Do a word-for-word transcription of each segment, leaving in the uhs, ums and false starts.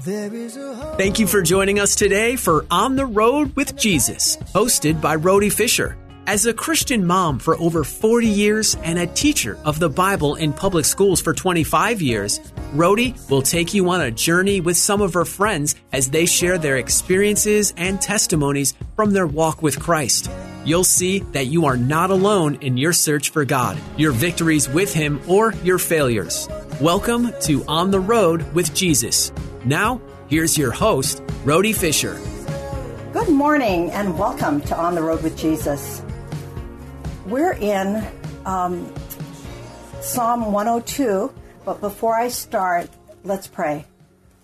Thank you for joining us today for On the Road with Jesus, hosted by Rhody Fisher. As a Christian mom for over forty years and a teacher of the Bible in public schools for twenty-five years, Rhody will take you on a journey with some of her friends as they share their experiences and testimonies from their walk with Christ. You'll see that you are not alone in your search for God, your victories with Him, or your failures. Welcome to On the Road with Jesus. Now, here's your host, Rhody Fisher. Good morning and welcome to On the Road with Jesus. We're in um, Psalm one oh two, but before I start, let's pray.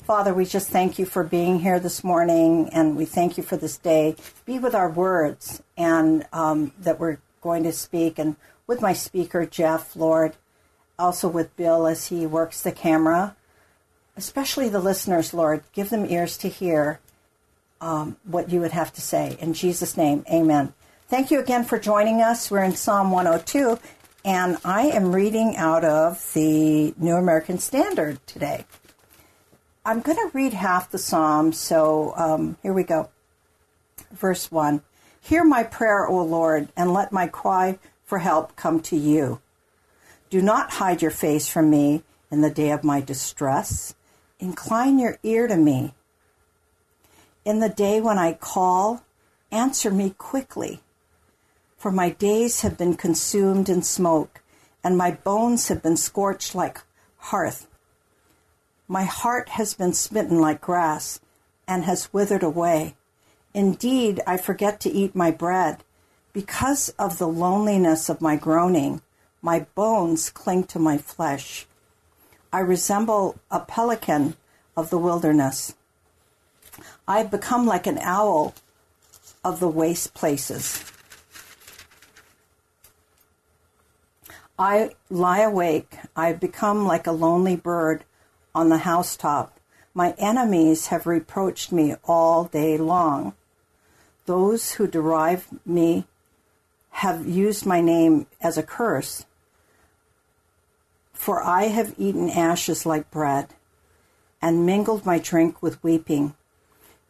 Father, we just thank you for being here this morning, and we thank you for this day. Be with our words and um, that we're going to speak, and with my speaker, Jeff, Lord, also with Bill as he works the camera, especially the listeners, Lord. Give them ears to hear um, what you would have to say. In Jesus' name, amen. Thank you again for joining us. We're in Psalm one oh two, and I am reading out of the New American Standard today. I'm going to read half the psalm, so um, here we go. Verse one, hear my prayer, O Lord, and let my cry for help come to you. Do not hide your face from me in the day of my distress. Incline your ear to me. In the day when I call, answer me quickly. For my days have been consumed in smoke, and my bones have been scorched like hearth. My heart has been smitten like grass and has withered away. Indeed, I forget to eat my bread. Because of the loneliness of my groaning, my bones cling to my flesh. I resemble a pelican of the wilderness. I have become like an owl of the waste places. I lie awake. I have become like a lonely bird on the housetop. My enemies have reproached me all day long. Those who deride me have used my name as a curse, for I have eaten ashes like bread and mingled my drink with weeping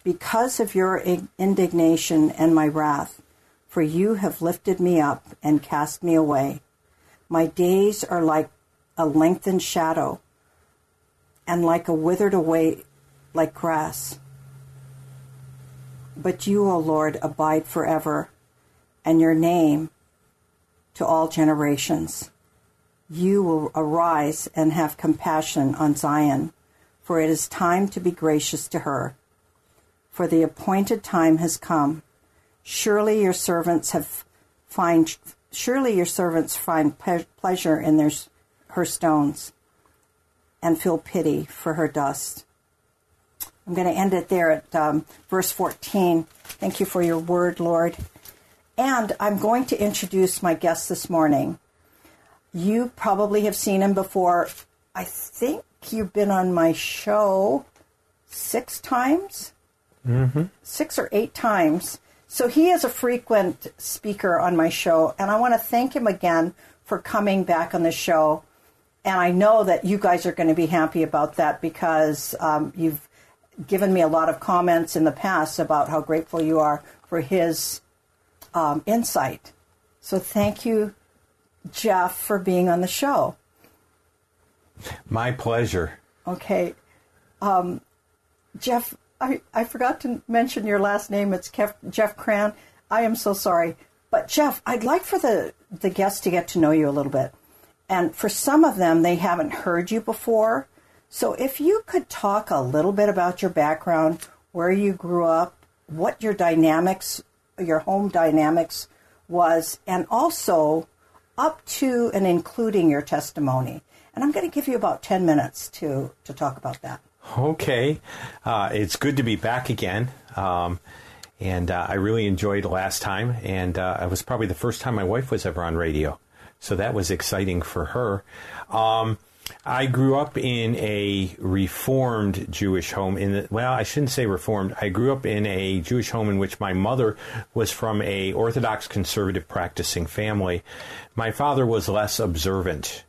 because of your indignation and my wrath, for you have lifted me up and cast me away. My days are like a lengthened shadow, and like a withered away, like grass. But you, O Lord, abide forever, and your name to all generations. You will arise and have compassion on Zion, for it is time to be gracious to her. For the appointed time has come. Surely your servants have find, surely your servants find pe- pleasure in their her stones, and feel pity for her dust. I'm going to end it there at um, verse fourteen. Thank you for your word, Lord. And I'm going to introduce my guest this morning. You probably have seen him before. I think you've been on my show six times, mm-hmm. six or eight times. So he is a frequent speaker on my show, and I want to thank him again for coming back on the show. And I know that you guys are going to be happy about that, because um, you've given me a lot of comments in the past about how grateful you are for his um, insight. So thank you, Jeff, for being on the show. My pleasure. Okay. Um, Jeff, I, I forgot to mention your last name. It's Kev, Jeff Cran. I am so sorry. But, Jeff, I'd like for the, the guests to get to know you a little bit. And for some of them, they haven't heard you before. So if you could talk a little bit about your background, where you grew up, what your dynamics, your home dynamics was, and also up to and including your testimony. And I'm going to give you about ten minutes to, to talk about that. Okay. Uh, it's good to be back again. Um, and uh, I really enjoyed last time. And uh, it was probably the first time my wife was ever on radio. So that was exciting for her. Um, I grew up in a Reformed Jewish home. In the, well, I shouldn't say Reformed. I grew up in a Jewish home in which my mother was from a Orthodox conservative practicing family. My father was less observant.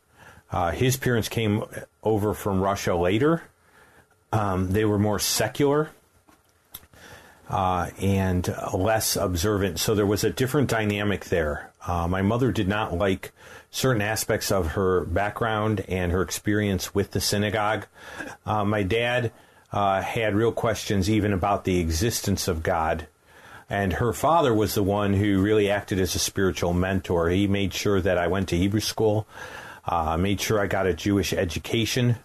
Uh, his parents came over from Russia later. Um, they were more secular uh, and less observant. So there was a different dynamic there. Uh, my mother did not like certain aspects of her background and her experience with the synagogue. Uh, my dad uh, had real questions even about the existence of God. And her father was the one who really acted as a spiritual mentor. He made sure that I went to Hebrew school, uh, made sure I got a Jewish education.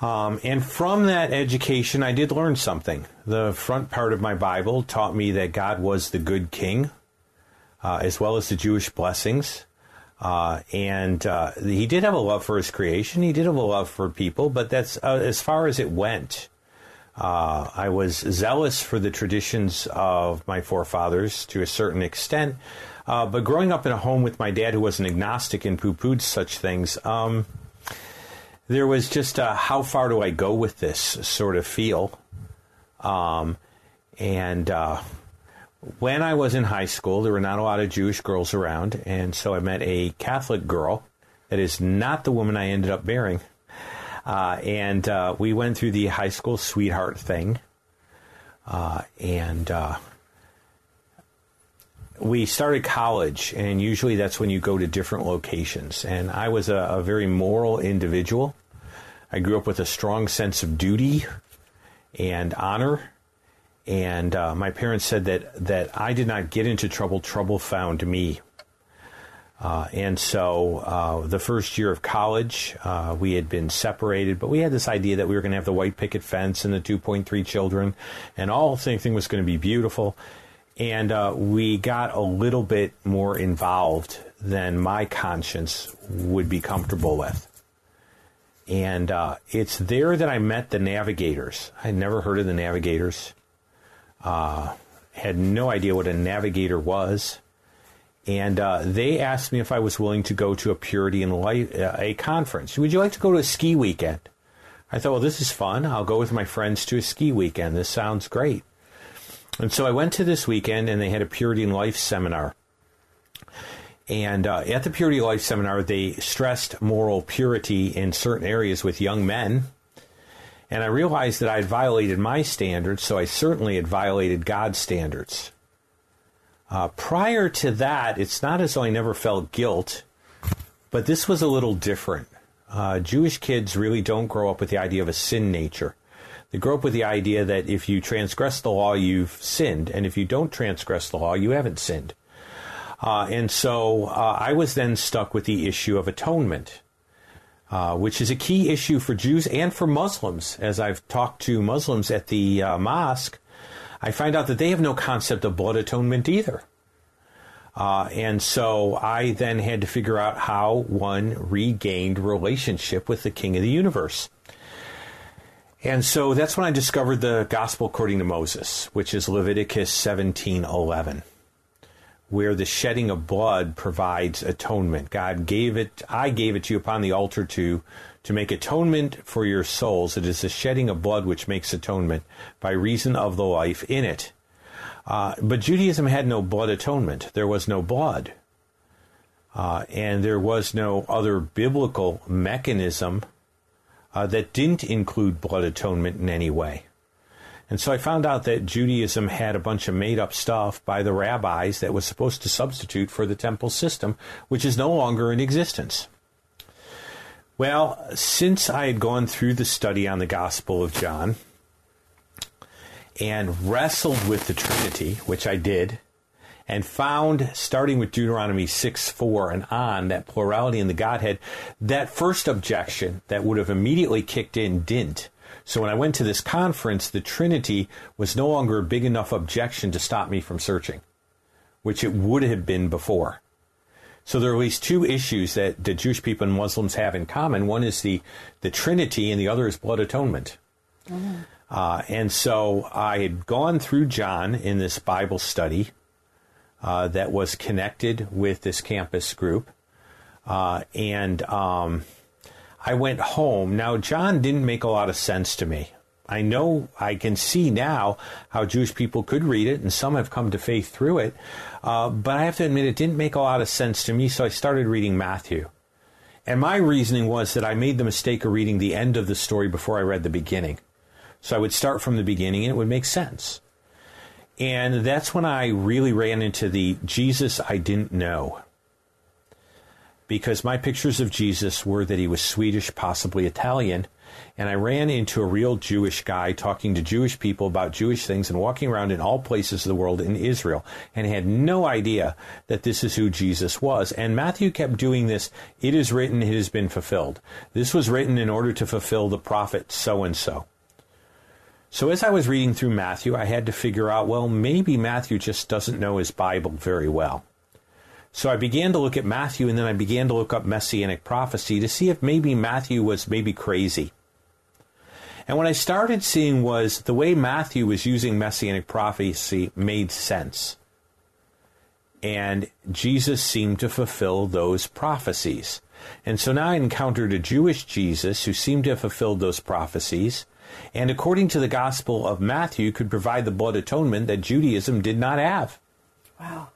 Um, and from that education, I did learn something. The front part of my Bible taught me that God was the good king, uh, as well as the Jewish blessings. Uh, and uh, he did have a love for his creation. He did have a love for people, but that's uh, as far as it went. Uh, I was zealous for the traditions of my forefathers to a certain extent, uh, but growing up in a home with my dad who was an agnostic and poo-pooed such things, um, there was just a how far do I go with this sort of feel. Um, and uh, when I was in high school, there were not a lot of Jewish girls around, and so I met a Catholic girl that is not the woman I ended up marrying. Uh, and uh, we went through the high school sweetheart thing, uh, and uh, we started college, and usually that's when you go to different locations. And I was a, a very moral individual. I grew up with a strong sense of duty and honor, and uh, my parents said that, that I did not get into trouble, trouble found me. Uh, and so uh, the first year of college, uh, we had been separated, but we had this idea that we were going to have the white picket fence and the two point three children, and all thing, thing was going to be beautiful. And uh, we got a little bit more involved than my conscience would be comfortable with. And uh, it's there that I met the Navigators. I had never heard of the Navigators, uh, had no idea what a Navigator was. And uh, they asked me if I was willing to go to a Purity in Life uh, a conference. Would you like to go to a ski weekend? I thought, well, this is fun. I'll go with my friends to a ski weekend. This sounds great. And so I went to this weekend, and they had a Purity in Life seminar. And uh, at the Purity in Life seminar, they stressed moral purity in certain areas with young men. And I realized that I had violated my standards, so I certainly had violated God's standards. Uh, prior to that, it's not as though I never felt guilt, but this was a little different. Uh, Jewish kids really don't grow up with the idea of a sin nature. They grow up with the idea that if you transgress the law, you've sinned, and if you don't transgress the law, you haven't sinned. Uh, and so uh, I was then stuck with the issue of atonement, uh, which is a key issue for Jews and for Muslims. As I've talked to Muslims at the uh, mosque, I find out that they have no concept of blood atonement either. Uh, and so I then had to figure out how one regained relationship with the King of the universe. And so that's when I discovered the gospel according to Moses, which is Leviticus seventeen eleven, where the shedding of blood provides atonement. God gave it, I gave it to you upon the altar to To make atonement for your souls. It is the shedding of blood which makes atonement by reason of the life in it. Uh, but Judaism had no blood atonement. There was no blood. Uh, and there was no other biblical mechanism uh, that didn't include blood atonement in any way. And so I found out that Judaism had a bunch of made-up stuff by the rabbis that was supposed to substitute for the temple system, which is no longer in existence. Well, since I had gone through the study on the Gospel of John and wrestled with the Trinity, which I did, and found, starting with Deuteronomy six four and on, that plurality in the Godhead, that first objection that would have immediately kicked in didn't. So when I went to this conference, the Trinity was no longer a big enough objection to stop me from searching, which it would have been before. So there are at least two issues that the Jewish people and Muslims have in common. One is the, the Trinity, and the other is blood atonement. Mm-hmm. Uh, and so I had gone through John in this Bible study uh, that was connected with this campus group. Uh, and um, I went home. Now, John didn't make a lot of sense to me. I know I can see now how Jewish people could read it, and some have come to faith through it. Uh, but I have to admit, it didn't make a lot of sense to me, so I started reading Matthew. And my reasoning was that I made the mistake of reading the end of the story before I read the beginning. So I would start from the beginning and it would make sense. And that's when I really ran into the Jesus I didn't know. Because my pictures of Jesus were that he was Swedish, possibly Italian. And I ran into a real Jewish guy talking to Jewish people about Jewish things and walking around in all places of the world in Israel, and had no idea that this is who Jesus was. And Matthew kept doing this. It is written, it has been fulfilled. This was written in order to fulfill the prophet so-and-so. So as I was reading through Matthew, I had to figure out, well, maybe Matthew just doesn't know his Bible very well. So I began to look at Matthew, and then I began to look up Messianic prophecy to see if maybe Matthew was maybe crazy. And what I started seeing was the way Matthew was using Messianic prophecy made sense. And Jesus seemed to fulfill those prophecies. And so now I encountered a Jewish Jesus who seemed to have fulfilled those prophecies, and according to the Gospel of Matthew, could provide the blood atonement that Judaism did not have. Wow.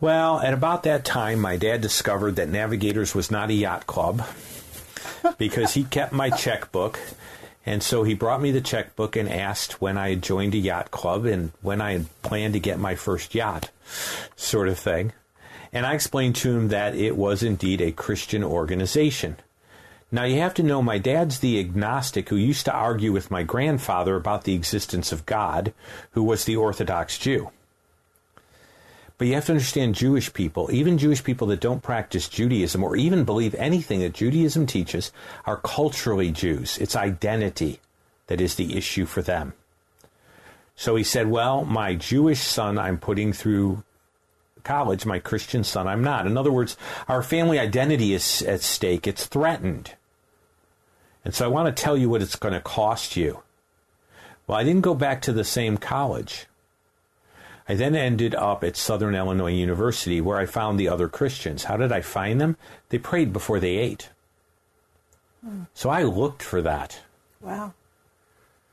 Well, at about that time, my dad discovered that Navigators was not a yacht club, because he kept my checkbook. And so he brought me the checkbook and asked when I had joined a yacht club and when I had planned to get my first yacht, sort of thing. And I explained to him that it was indeed a Christian organization. Now, you have to know, my dad's the agnostic who used to argue with my grandfather about the existence of God, who was the Orthodox Jew. But you have to understand, Jewish people, even Jewish people that don't practice Judaism or even believe anything that Judaism teaches, are culturally Jews. It's identity that is the issue for them. So he said, well, my Jewish son I'm putting through college, my Christian son I'm not. In other words, our family identity is at stake. It's threatened. And so I want to tell you what it's going to cost you. Well, I didn't go back to the same college. I then ended up at Southern Illinois University, where I found the other Christians. How did I find them? They prayed before they ate. Hmm. So I looked for that. Wow.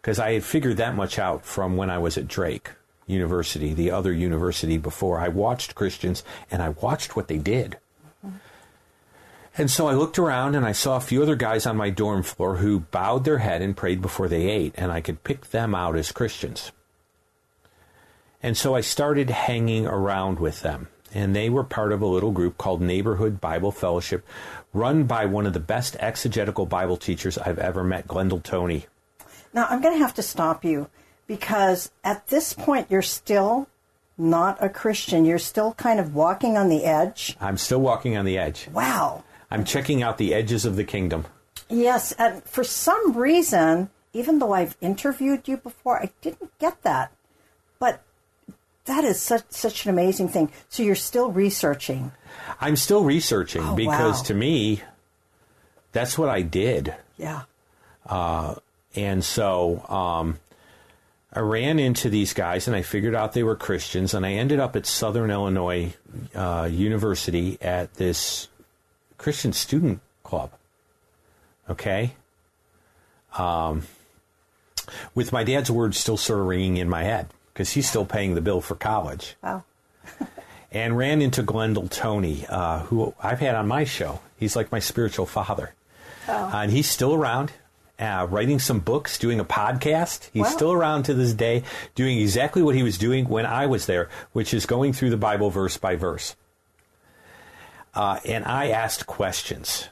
Because I had figured that much out from when I was at Drake University, the other university before. I watched Christians, and I watched what they did. Mm-hmm. And so I looked around, and I saw a few other guys on my dorm floor who bowed their head and prayed before they ate, and I could pick them out as Christians. And so I started hanging around with them. And they were part of a little group called Neighborhood Bible Fellowship, run by one of the best exegetical Bible teachers I've ever met, Glendale Tony. Now, I'm going to have to stop you, because at this point, you're still not a Christian. You're still kind of walking on the edge. I'm still walking on the edge. Wow. I'm checking out the edges of the kingdom. Yes. And for some reason, even though I've interviewed you before, I didn't get that. But that is such such an amazing thing. So you're still researching. I'm still researching oh, because wow. to me, that's what I did. Yeah. Uh, and so um, I ran into these guys, and I figured out they were Christians, and I ended up at Southern Illinois uh, University at this Christian student club. Okay. Um, with my dad's words still sort of ringing in my head, because he's still paying the bill for college. Wow. And ran into Glendale Tony, uh, who I've had on my show. He's like my spiritual father. Oh. Uh, and he's still around, uh, writing some books, doing a podcast. He's wow. still around to this day, doing exactly what he was doing when I was there, which is going through the Bible verse by verse. Uh, and I asked questions.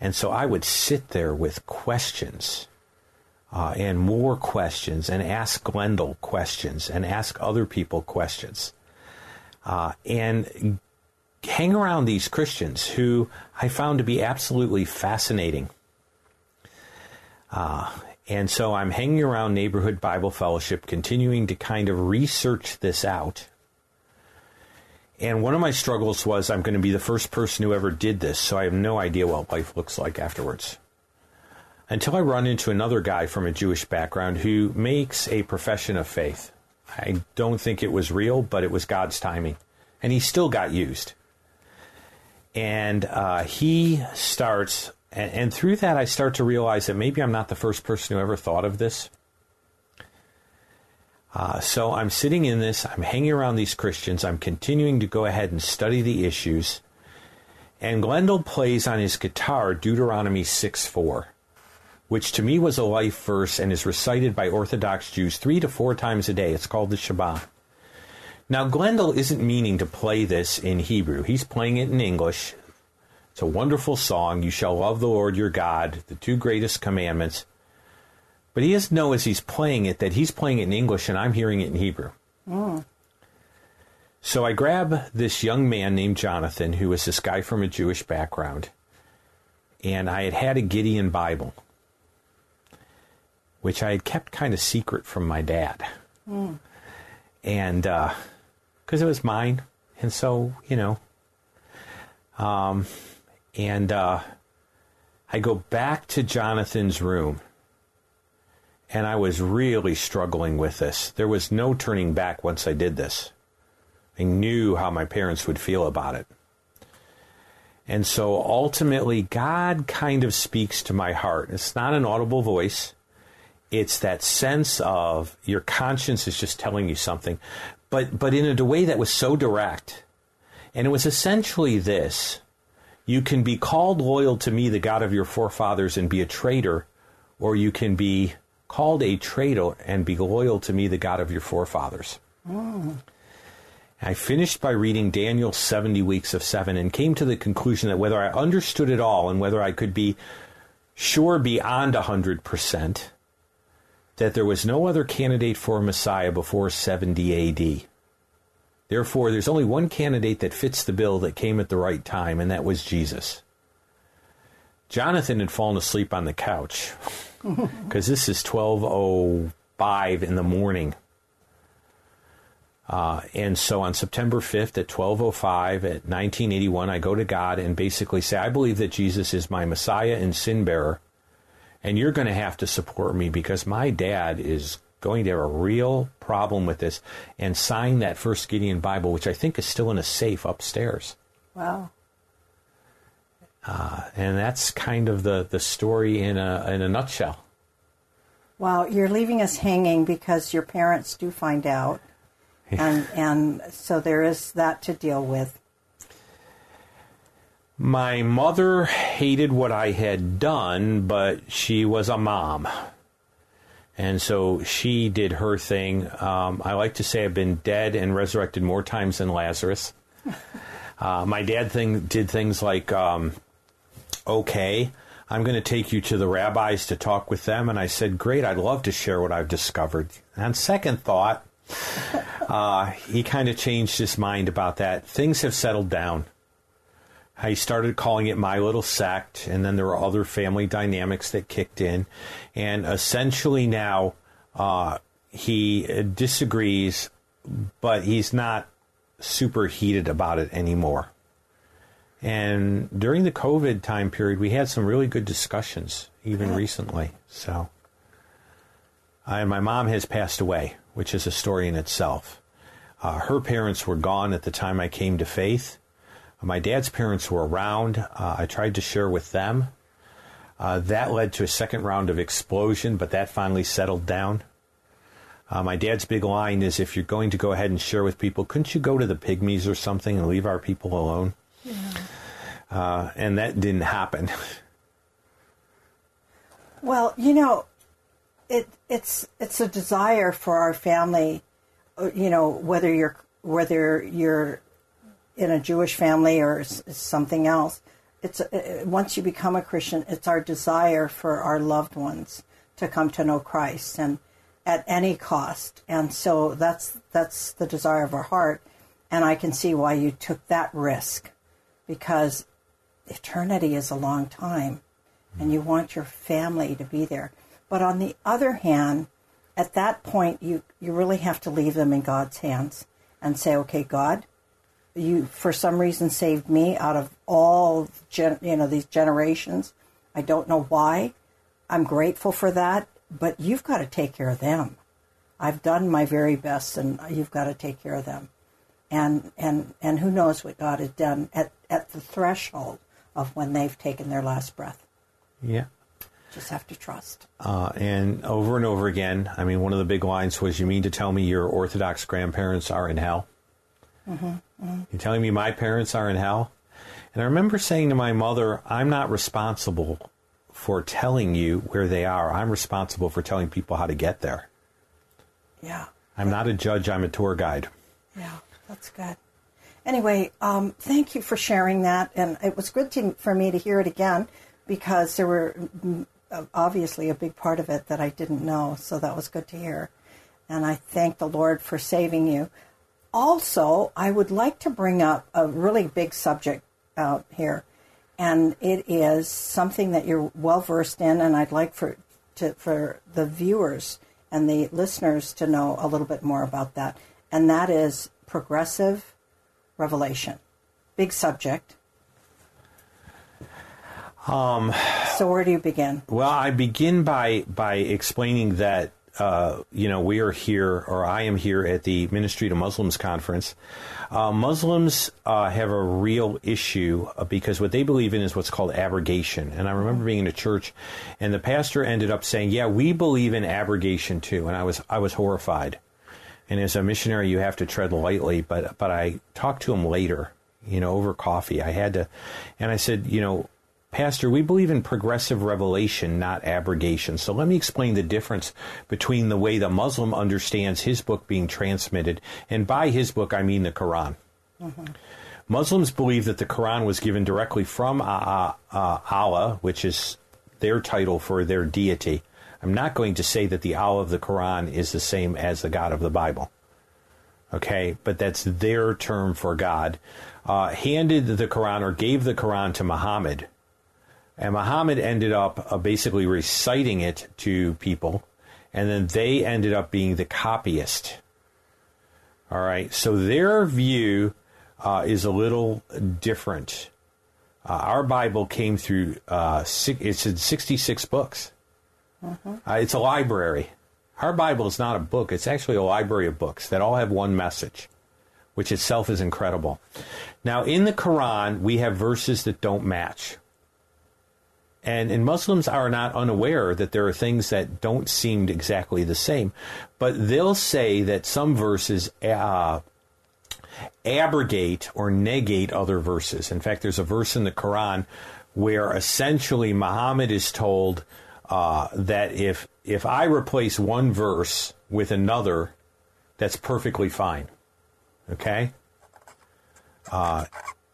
And so I would sit there with questions. Uh, and more questions, and ask Glendale questions, and ask other people questions. Uh, and hang around these Christians who I found to be absolutely fascinating. Uh, and so I'm hanging around Neighborhood Bible Fellowship, continuing to kind of research this out. And one of my struggles was, I'm going to be the first person who ever did this, so I have no idea what life looks like afterwards. Until I run into another guy from a Jewish background who makes a profession of faith. I don't think it was real, but it was God's timing. And he still got used. And uh, he starts, and, and through that I start to realize that maybe I'm not the first person who ever thought of this. Uh, so I'm sitting in this, I'm hanging around these Christians, I'm continuing to go ahead and study the issues. And Glendale plays on his guitar Deuteronomy six four, which to me was a life verse and is recited by Orthodox Jews three to four times a day. It's called the Shabbat. Now, Glendale isn't meaning to play this in Hebrew. He's playing it in English. It's a wonderful song. You shall love the Lord your God, the two greatest commandments. But he doesn't know as he's playing it that he's playing it in English and I'm hearing it in Hebrew. Mm. So I grab this young man named Jonathan, who was this guy from a Jewish background, and I had had a Gideon Bible, which I had kept kind of secret from my dad. Mm. And, uh, because it was mine. And so, you know, um, and, uh, I go back to Jonathan's room and I was really struggling with this. There was no turning back once I did this. I knew how my parents would feel about it. And so ultimately God kind of speaks to my heart. It's not an audible voice. It's that sense of your conscience is just telling you something, but but in a way that was so direct. And it was essentially this: you can be called loyal to me, the God of your forefathers, and be a traitor, or you can be called a traitor and be loyal to me, the God of your forefathers. Mm. I finished by reading Daniel's seventy weeks of seven and came to the conclusion that whether I understood it all and whether I could be sure beyond one hundred percent that there was no other candidate for a Messiah before seventy A D. Therefore, there's only one candidate that fits the bill that came at the right time, and that was Jesus. Jonathan had fallen asleep on the couch because this is twelve oh five in the morning. Uh, and so on September fifth at twelve oh five at nineteen eighty-one, I go to God and basically say, I believe that Jesus is my Messiah and sin bearer, and you're going to have to support me because my dad is going to have a real problem with this, and sign that first Gideon Bible, which I think is still in a safe upstairs. Wow. Uh, and that's kind of the, the story in a, in a nutshell. Wow, you're leaving us hanging because your parents do find out. And, and so there is that to deal with. My mother hated what I had done, but she was a mom. And so she did her thing. Um, I like to say I've been dead and resurrected more times than Lazarus. uh, my dad thing, did things like, um, okay, I'm going to take you to the rabbis to talk with them. And I said, great, I'd love to share what I've discovered. And on second thought, uh, he kind of changed his mind about that. Things have settled down. I started calling it my little sect, and then there were other family dynamics that kicked in. And essentially now uh, he disagrees, but he's not super heated about it anymore. And during the COVID time period, we had some really good discussions, even yeah. recently. So, I, my mom has passed away, which is a story in itself. Uh, her parents were gone at the time I came to faith. My dad's parents were around. Uh, I tried to share with them. Uh, that led to a second round of explosion, but that finally settled down. Uh, my dad's big line is, if you're going to go ahead and share with people, couldn't you go to the pygmies or something and leave our people alone? Yeah. Uh, and that didn't happen. Well, you know, it, it's it's a desire for our family, you know, whether you're whether you're in a Jewish family or something else. It's uh, once you become a Christian, it's our desire for our loved ones to come to know Christ, and at any cost. And so that's that's the desire of our heart. And I can see why you took that risk, because eternity is a long time, and you want your family to be there. But on the other hand, at that point, you, you really have to leave them in God's hands and say, okay, God, you, for some reason, saved me out of all, gen, you know, these generations. I don't know why. I'm grateful for that, but you've got to take care of them. I've done my very best, and you've got to take care of them. And and and who knows what God has done at, at the threshold of when they've taken their last breath. Yeah. Just have to trust. Uh, and over and over again, I mean, one of the big lines was, you mean to tell me your Orthodox grandparents are in hell? Mm-hmm. Mm-hmm. You're telling me my parents are in hell? And I remember saying to my mother, I'm not responsible for telling you where they are. I'm responsible for telling people how to get there. Yeah. I'm not a judge. I'm a tour guide. Yeah, that's good. Anyway, um, thank you for sharing that. And it was good to, for me to hear it again, because there were obviously a big part of it that I didn't know. So that was good to hear. And I thank the Lord for saving you. Also, I would like to bring up a really big subject out here. And it is something that you're well-versed in, and I'd like for to, for the viewers and the listeners to know a little bit more about that. And that is progressive revelation. Big subject. Um, so where do you begin? Well, I begin by, by explaining that, uh, you know, we are here, or I am here at the Ministry to Muslims Conference. Uh, Muslims uh, have a real issue because what they believe in is what's called abrogation. And I remember being in a church, and the pastor ended up saying, yeah, we believe in abrogation too. And I was I was horrified. And as a missionary, you have to tread lightly. But, but I talked to him later, you know, over coffee. I had to, and I said, you know, Pastor, we believe in progressive revelation, not abrogation. So let me explain the difference between the way the Muslim understands his book being transmitted, and by his book, I mean the Quran. Mm-hmm. Muslims believe that the Quran was given directly from Allah, which is their title for their deity. I'm not going to say that the Allah of the Quran is the same as the God of the Bible. Okay, but that's their term for God. Uh, handed the Quran, or gave the Quran to Muhammad. And Muhammad ended up uh, basically reciting it to people, and then they ended up being the copyist. All right, so their view uh, is a little different. Uh, our Bible came through, uh, six, it's in sixty-six books. Mm-hmm. Uh, it's a library. Our Bible is not a book. It's actually a library of books that all have one message, which itself is incredible. Now, in the Quran, we have verses that don't match. And, and Muslims are not unaware that there are things that don't seem exactly the same. But they'll say that some verses uh, abrogate or negate other verses. In fact, there's a verse in the Quran where essentially Muhammad is told uh, that if, if I replace one verse with another, that's perfectly fine. Okay? Uh,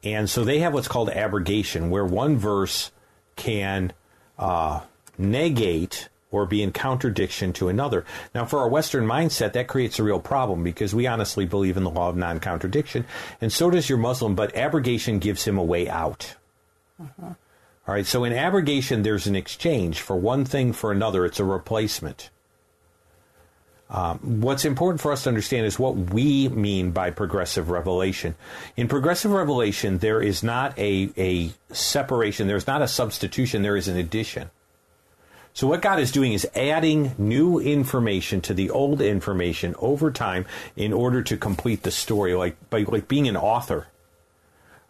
and so they have what's called abrogation, where one verse can uh, negate or be in contradiction to another. Now, for our Western mindset, that creates a real problem, because we honestly believe in the law of non-contradiction, and so does your Muslim, but abrogation gives him a way out. Mm-hmm. All right, so in abrogation, there's an exchange for one thing for another. It's a replacement. Um, what's important for us to understand is what we mean by progressive revelation. In progressive revelation, there is not a, a separation. There's not a substitution. There is an addition. So what God is doing is adding new information to the old information over time in order to complete the story, like by, like being an author.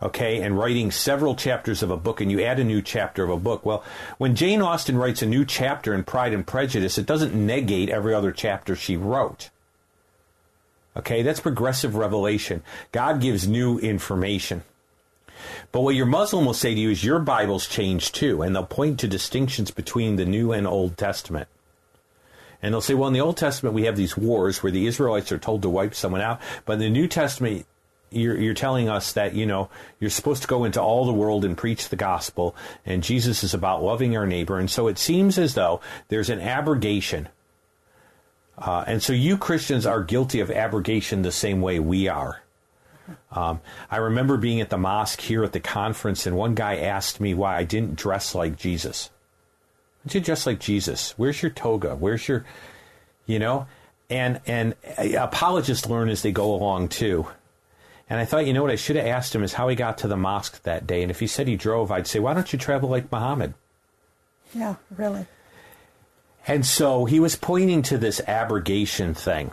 Okay, and writing several chapters of a book, and you add a new chapter of a book. Well, when Jane Austen writes a new chapter in Pride and Prejudice, it doesn't negate every other chapter she wrote. Okay, that's progressive revelation. God gives new information. But what your Muslim will say to you is your Bible's changed too, and they'll point to distinctions between the New and Old Testament. And they'll say, well, in the Old Testament, we have these wars where the Israelites are told to wipe someone out, but in the New Testament, You're, you're telling us that, you know, you're supposed to go into all the world and preach the gospel, and Jesus is about loving our neighbor. And so it seems as though there's an abrogation. Uh, and so you Christians are guilty of abrogation the same way we are. Um, I remember being at the mosque here at the conference, and one guy asked me why I didn't dress like Jesus. Why don't you dress like Jesus? Where's your toga? Where's your, you know? And, and apologists learn as they go along, too. And I thought, you know what I should have asked him is how he got to the mosque that day. And if he said he drove, I'd say, why don't you travel like Muhammad? Yeah, really. And so he was pointing to this abrogation thing.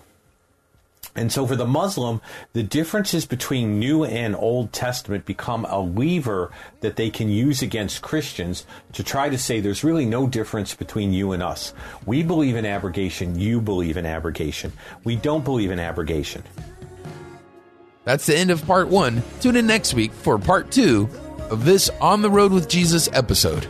And so for the Muslim, the differences between New and Old Testament become a lever that they can use against Christians to try to say there's really no difference between you and us. We believe in abrogation. You believe in abrogation. We don't believe in abrogation. That's the end of part one. Tune in next week for part two of this On the Road with Jesus episode.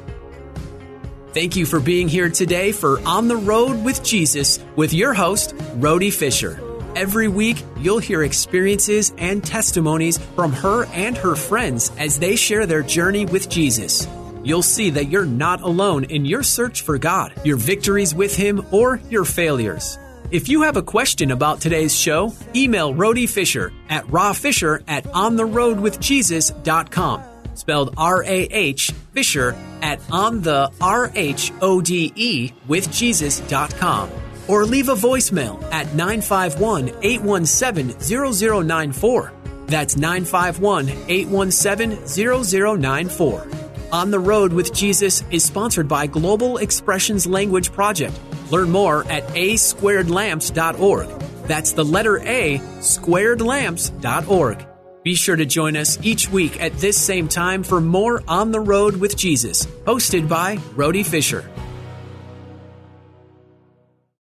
Thank you for being here today for On the Road with Jesus with your host, Rhody Fisher. Every week, you'll hear experiences and testimonies from her and her friends as they share their journey with Jesus. You'll see that you're not alone in your search for God, your victories with Him, or your failures. If you have a question about today's show, email Rhody Fisher at rawfisher at ontheroadwithjesus.com. Spelled R A H, Fisher, at on the R H O D E with Jesus dot com. Or leave a voicemail at nine five one, eight one seven, zero zero nine four. That's nine five one, eight one seven, zero zero nine four. On the Road with Jesus is sponsored by Global Expressions Language Project. Learn more at a squared lamps dot org. That's the letter A, squared lamps dot org. Be sure to join us each week at this same time for more On the Road with Jesus, hosted by Rhody Fisher.